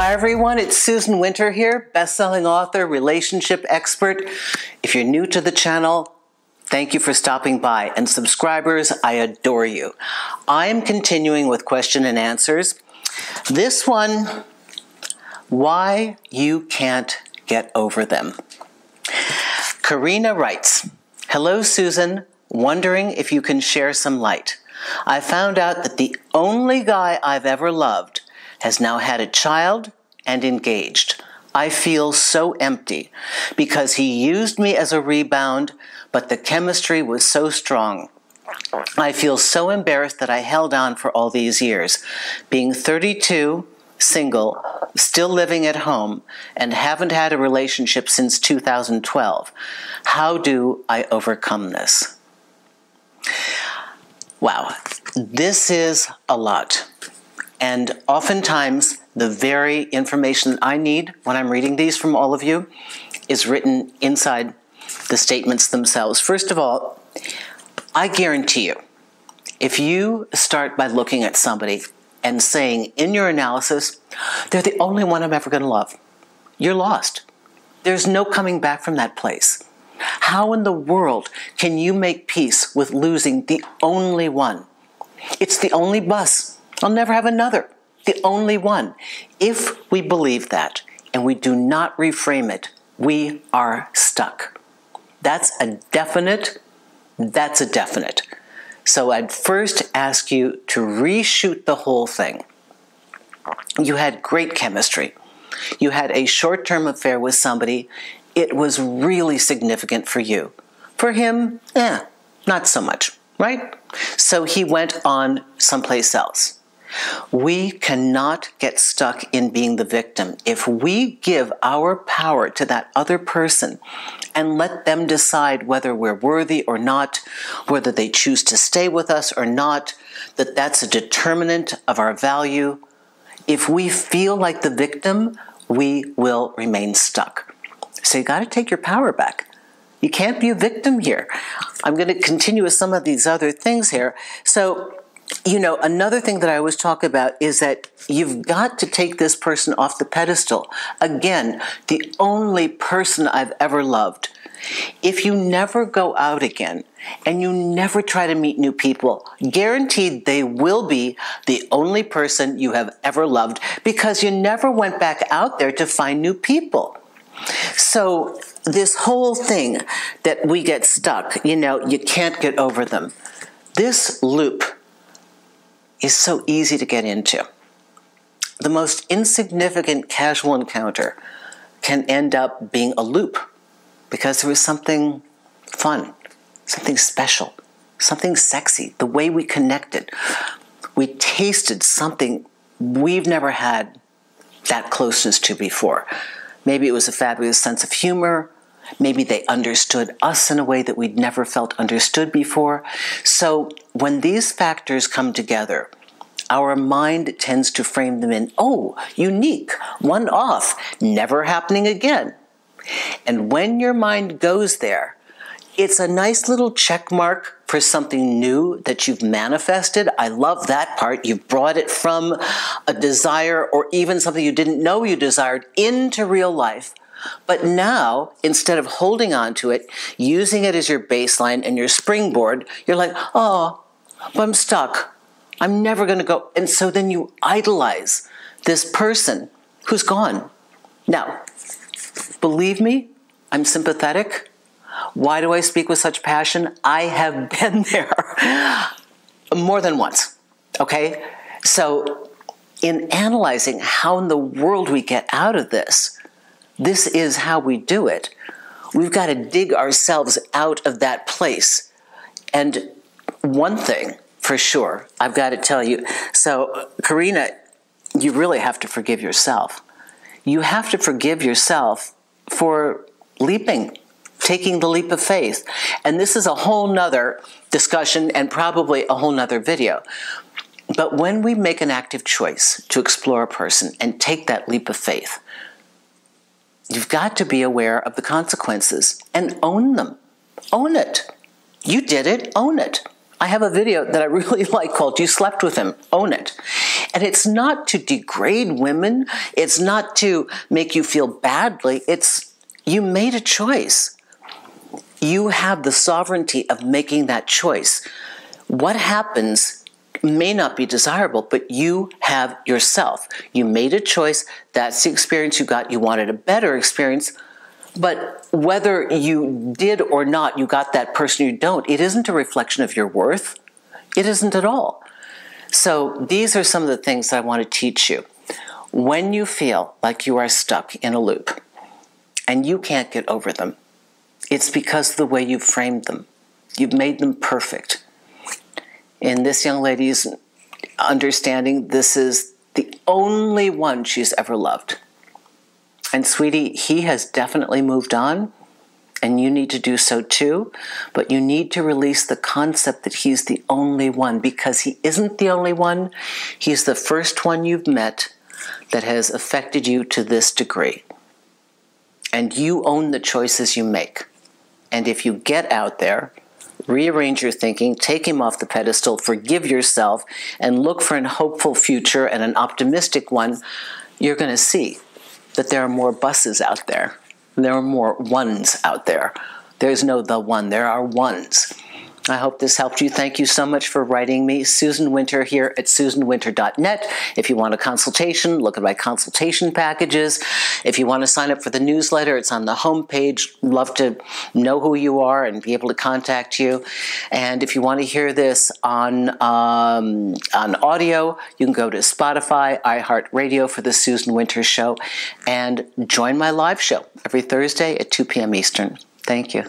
Hi, everyone. It's Susan Winter here, best-selling author, relationship expert. If you're new to the channel, thank you for stopping by. And subscribers, I adore you. I am continuing with question and answers. This one, why you can't get over them. Karina writes, "Hello, Susan. Wondering if you can share some light. I found out that the only guy I've ever loved has now had a child and engaged. I feel so empty because he used me as a rebound, but the chemistry was so strong. I feel so embarrassed that I held on for all these years. Being 32, single, still living at home, and haven't had a relationship since 2012. How do I overcome this?" Wow, this is a lot. And oftentimes, the very information that I need when I'm reading these from all of you is written inside the statements themselves. First of all, I guarantee you, if you start by looking at somebody and saying in your analysis, "They're the only one I'm ever going to love," you're lost. There's no coming back from that place. How in the world can you make peace with losing the only one? It's the only bus. I'll never have another. The only one. If we believe that and we do not reframe it, we are stuck. That's a definite. So I'd first ask you to reshoot the whole thing. You had great chemistry. You had a short-term affair with somebody. It was really significant for you. For him, not so much, right? So he went on someplace else. We cannot get stuck in being the victim. If we give our power to that other person and let them decide whether we're worthy or not, whether they choose to stay with us or not, that's a determinant of our value. If we feel like the victim, we will remain stuck. So you got to take your power back. You can't be a victim here. I'm going to continue with some of these other things here. So, another thing that I always talk about is that you've got to take this person off the pedestal. Again, the only person I've ever loved. If you never go out again and you never try to meet new people, guaranteed they will be the only person you have ever loved because you never went back out there to find new people. So this whole thing that we get stuck, you can't get over them. This loop is so easy to get into. The most insignificant casual encounter can end up being a loop because there was something fun, something special, something sexy, the way we connected. We tasted something we've never had that closeness to before. Maybe it was a fabulous sense of humor. Maybe they understood us in a way that we'd never felt understood before. So when these factors come together, our mind tends to frame them in, unique, one-off, never happening again. And when your mind goes there, it's a nice little check mark for something new that you've manifested. I love that part. You brought it from a desire or even something you didn't know you desired into real life. But now, instead of holding on to it, using it as your baseline and your springboard, you're like, but I'm stuck. I'm never going to go. And so then you idolize this person who's gone. Now, believe me, I'm sympathetic. Why do I speak with such passion? I have been there more than once. Okay? So in analyzing how in the world we get out of this, this is how we do it. We've got to dig ourselves out of that place. And one thing for sure, I've got to tell you. So, Karina, you really have to forgive yourself. You have to forgive yourself for leaping, taking the leap of faith. And this is a whole nother discussion and probably a whole nother video. But when we make an active choice to explore a person and take that leap of faith, you've got to be aware of the consequences and own them. Own it. You did it. Own it. I have a video that I really like called "You Slept With Him." Own it. And it's not to degrade women. It's not to make you feel badly. It's you made a choice. You have the sovereignty of making that choice. What happens may not be desirable, but you have yourself. You made a choice. That's the experience you got. You wanted a better experience. But whether you did or not, you got that person, you don't. It isn't a reflection of your worth. It isn't at all. So these are some of the things that I want to teach you. When you feel like you are stuck in a loop and you can't get over them, it's because of the way you've framed them. You've made them perfect. In this young lady's understanding, this is the only one she's ever loved. And sweetie, he has definitely moved on, and you need to do so too, but you need to release the concept that he's the only one, because he isn't the only one. He's the first one you've met that has affected you to this degree. And you own the choices you make. And if you get out there, rearrange your thinking, take him off the pedestal, forgive yourself, and look for an hopeful future and an optimistic one, you're going to see that there are more buses out there. There are more ones out there. There's no the one. There are ones. I hope this helped you. Thank you so much for writing me. Susan Winter here at susanwinter.net. If you want a consultation, look at my consultation packages. If you want to sign up for the newsletter, it's on the homepage. Love to know who you are and be able to contact you. And if you want to hear this on audio, you can go to Spotify, iHeartRadio for The Susan Winter Show, and join my live show every Thursday at 2 p.m. Eastern. Thank you.